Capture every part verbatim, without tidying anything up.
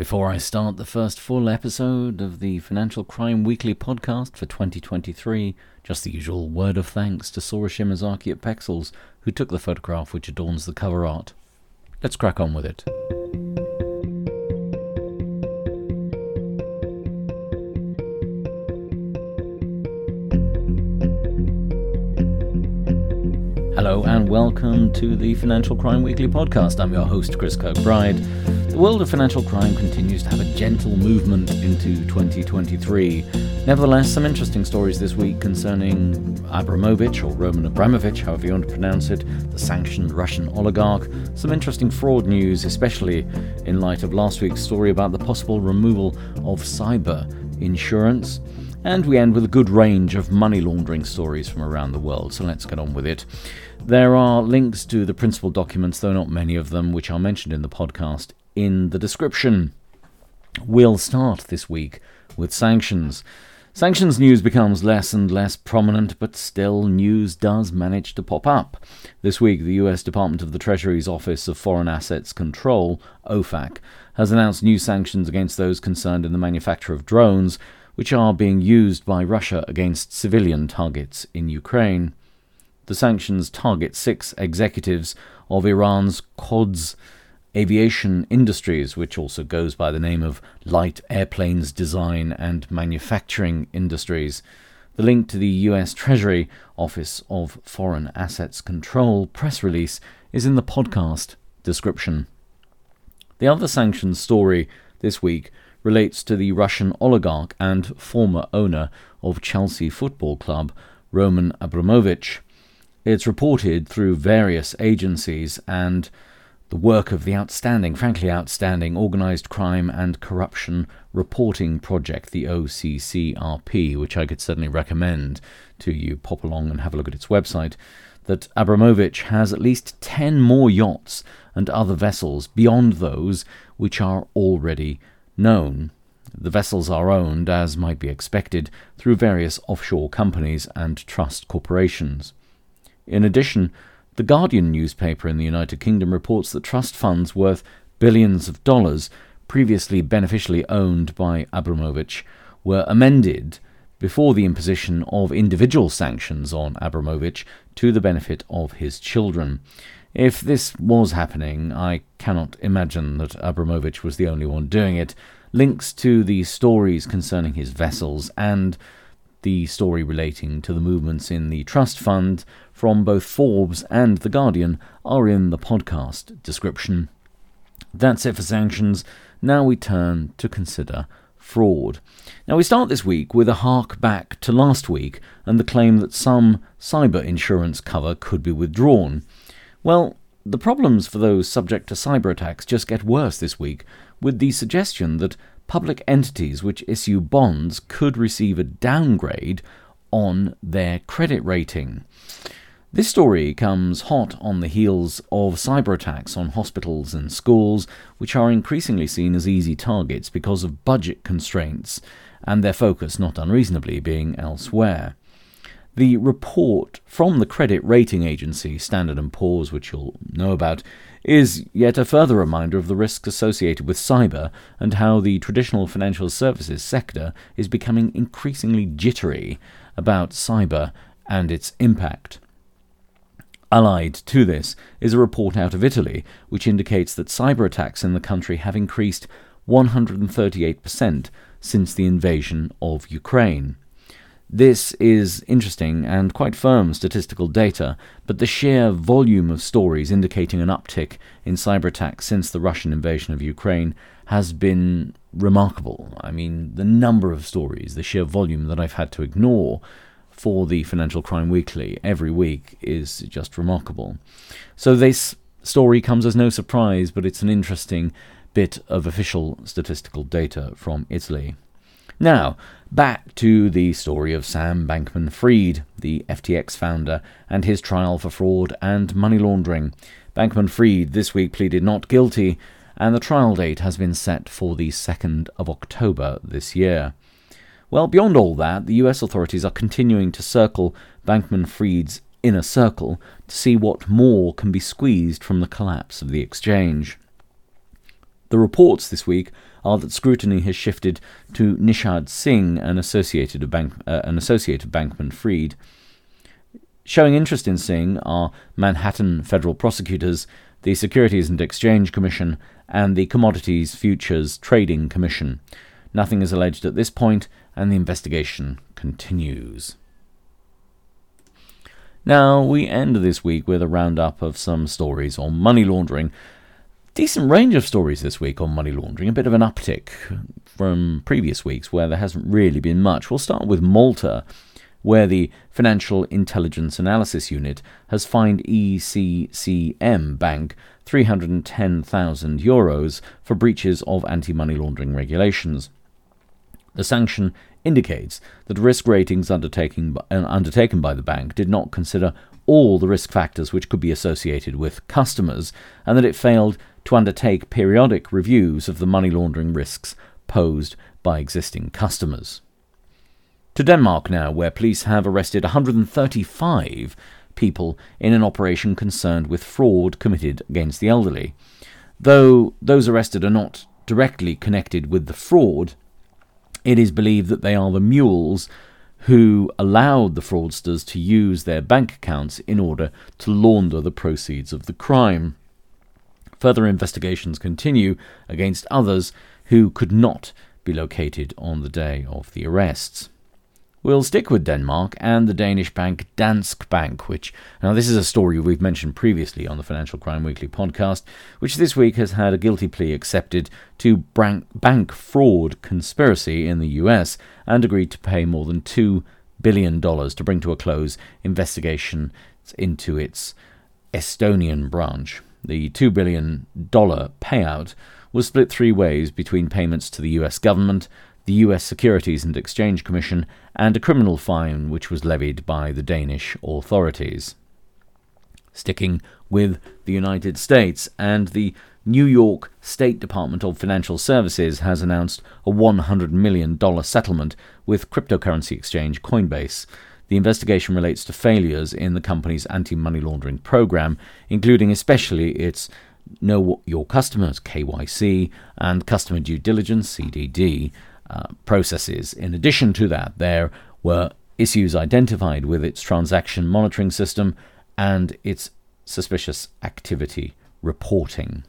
Before I start the first full episode of the Financial Crime Weekly podcast for twenty twenty-three, just the usual word of thanks to Sora Shimazaki at Pexels, who took the photograph which adorns the cover art. Let's crack on with it. Hello and welcome to the Financial Crime Weekly podcast. I'm your host, Chris Kirkbride. The world of financial crime continues to have a gentle movement into twenty twenty-three. Nevertheless, some interesting stories this week concerning Abramovich, or Roman Abramovich, however you want to pronounce it, the sanctioned Russian oligarch. Some interesting fraud news, especially in light of last week's story about the possible removal of cyber insurance. And we end with a good range of money laundering stories from around the world, so let's get on with it. There are links to the principal documents, though not many of them, which are mentioned in the podcast in the description. We'll start this week with sanctions. Sanctions news becomes less and less prominent, but still news does manage to pop up. This week, the U S Department of the Treasury's Office of Foreign Assets Control, O FAC, has announced new sanctions against those concerned in the manufacture of drones, which are being used by Russia against civilian targets in Ukraine. The sanctions target six executives of Iran's C O D S Aviation Industries, which also goes by the name of Light Airplanes Design and Manufacturing Industries. The link to the U S Treasury Office of Foreign Assets Control press release is in the podcast description. The other sanctions story this week relates to the Russian oligarch and former owner of Chelsea Football Club, Roman Abramovich. It's reported through various agencies and the work of the outstanding, frankly outstanding, Organised Crime and Corruption Reporting Project, the O C C R P, which I could certainly recommend to you. Pop along and have a look at its website, that Abramovich has at least ten more yachts and other vessels beyond those which are already known. The vessels are owned, as might be expected, through various offshore companies and trust corporations. In addition, The Guardian newspaper in the United Kingdom reports that trust funds worth billions of dollars, previously beneficially owned by Abramovich, were amended before the imposition of individual sanctions on Abramovich to the benefit of his children. If this was happening, I cannot imagine that Abramovich was the only one doing it. Links to the stories concerning his vessels and the story relating to the movements in the trust fund from both Forbes and The Guardian are in the podcast description. That's it for sanctions. Now we turn to consider fraud. Now we start this week with a hark back to last week and the claim that some cyber insurance cover could be withdrawn. Well, the problems for those subject to cyber attacks just get worse this week, with the suggestion that public entities which issue bonds could receive a downgrade on their credit rating. This story comes hot on the heels of cyber attacks on hospitals and schools, which are increasingly seen as easy targets because of budget constraints and their focus, not unreasonably, being elsewhere. The report from the credit rating agency, Standard and Poor's, which you'll know about, is yet a further reminder of the risks associated with cyber and how the traditional financial services sector is becoming increasingly jittery about cyber and its impact. Allied to this is a report out of Italy, which indicates that cyber attacks in the country have increased one hundred thirty-eight percent since the invasion of Ukraine. This is interesting and quite firm statistical data, but the sheer volume of stories indicating an uptick in cyber attacks since the Russian invasion of Ukraine has been remarkable. I mean, the number of stories, the sheer volume that I've had to ignore for the Financial Crime Weekly every week is just remarkable. So this story comes as no surprise, but it's an interesting bit of official statistical data from Italy. Now, back to the story of Sam Bankman-Fried, the F T X founder, and his trial for fraud and money laundering. Bankman-Fried this week pleaded not guilty, and the trial date has been set for the second of October this year. Well, beyond all that, the U S authorities are continuing to circle Bankman-Fried's inner circle to see what more can be squeezed from the collapse of the exchange. The reports this week are that scrutiny has shifted to Nishad Singh, an associate of Bankman-Fried. Showing interest in Singh are Manhattan federal prosecutors, the Securities and Exchange Commission, and the Commodities Futures Trading Commission. Nothing is alleged at this point, and the investigation continues. Now, we end this week with a roundup of some stories on money laundering. Decent range of stories this week on money laundering, a bit of an uptick from previous weeks where there hasn't really been much. We'll start with Malta, where the Financial Intelligence Analysis Unit has fined E C C M Bank three hundred ten thousand euros for breaches of anti-money laundering regulations. The sanction indicates that risk ratings undertaken by the bank did not consider all the risk factors which could be associated with customers, and that it failed to undertake periodic reviews of the money laundering risks posed by existing customers. To Denmark now, where police have arrested one hundred thirty-five people in an operation concerned with fraud committed against the elderly. Though those arrested are not directly connected with the fraud, it is believed that they are the mules who allowed the fraudsters to use their bank accounts in order to launder the proceeds of the crime. Further investigations continue against others who could not be located on the day of the arrests. We'll stick with Denmark and the Danish bank Danske Bank, which, now this is a story we've mentioned previously on the Financial Crime Weekly podcast, which this week has had a guilty plea accepted to bank fraud conspiracy in the U S and agreed to pay more than two billion dollars to bring to a close investigation into its Estonian branch. The two billion dollars payout was split three ways between payments to the U S government, the U S Securities and Exchange Commission, and a criminal fine which was levied by the Danish authorities. Sticking with the United States, and the New York State Department of Financial Services has announced a one hundred million dollars settlement with cryptocurrency exchange Coinbase. The investigation relates to failures in the company's anti-money laundering program, including especially its Know Your Customers, K Y C, and Customer Due Diligence, C D D, Uh, processes. In addition to that, there were issues identified with its transaction monitoring system and its suspicious activity reporting.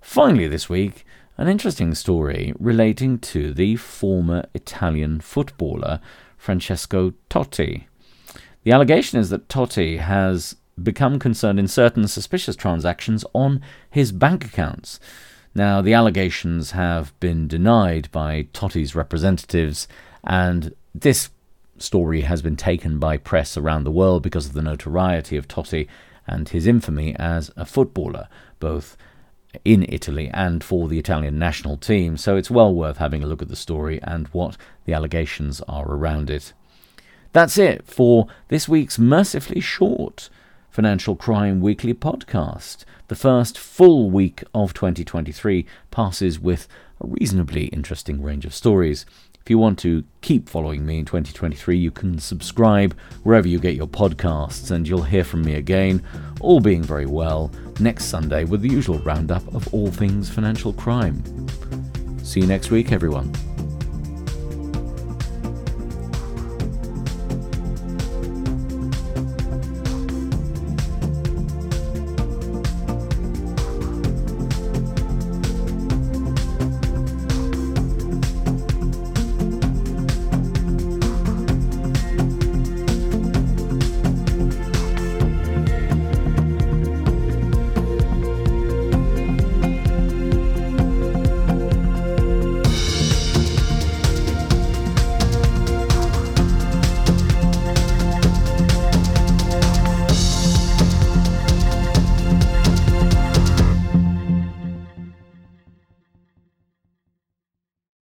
Finally this week, an interesting story relating to the former Italian footballer Francesco Totti. The allegation is that Totti has become concerned in certain suspicious transactions on his bank accounts. Now, the allegations have been denied by Totti's representatives, and this story has been taken by press around the world because of the notoriety of Totti and his infamy as a footballer, both in Italy and for the Italian national team. So it's well worth having a look at the story and what the allegations are around it. That's it for this week's mercifully short Financial Crime Weekly podcast. The first full week of twenty twenty-three passes with a reasonably interesting range of stories. If you want to keep following me in twenty twenty-three, you can subscribe wherever you get your podcasts, and you'll hear from me again, all being very well, next Sunday with the usual roundup of all things financial crime. See you next week, everyone.